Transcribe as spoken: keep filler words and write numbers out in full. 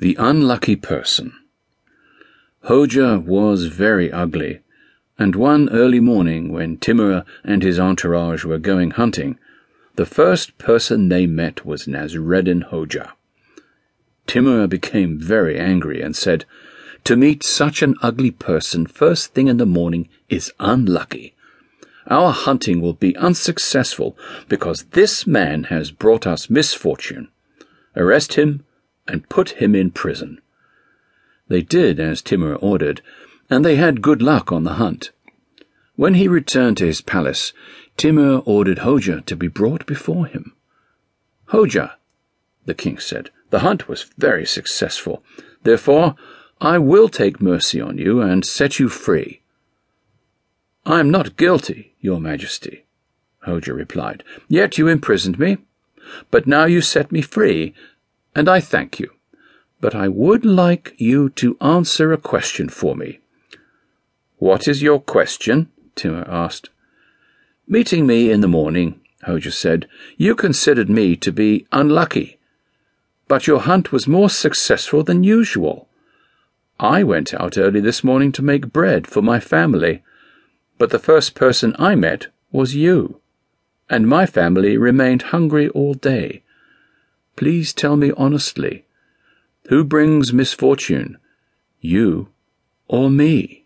The unlucky person. Hoja was very ugly, and one early morning when Timur and his entourage were going hunting, the first person they met was Nasreddin Hoja. Timur became very angry and said, "To meet such an ugly person first thing in the morning is unlucky. Our hunting will be unsuccessful because this man has brought us misfortune. Arrest him and put him in prison." They did as Timur ordered, and they had good luck on the hunt. When he returned to his palace, Timur ordered Hoja to be brought before him. "Hoja," the king said, "the hunt was very successful. Therefore, I will take mercy on you and set you free." "I am not guilty, your majesty," Hoja replied. "Yet you imprisoned me. But now you set me free, and I thank you. But I would like you to answer a question for me." "What is your question?" Timur asked. "Meeting me in the morning," Hoja said, "you considered me to be unlucky. But your hunt was more successful than usual. I went out early this morning to make bread for my family, but the first person I met was you, and my family remained hungry all day. Please tell me honestly, who brings misfortune, you or me?"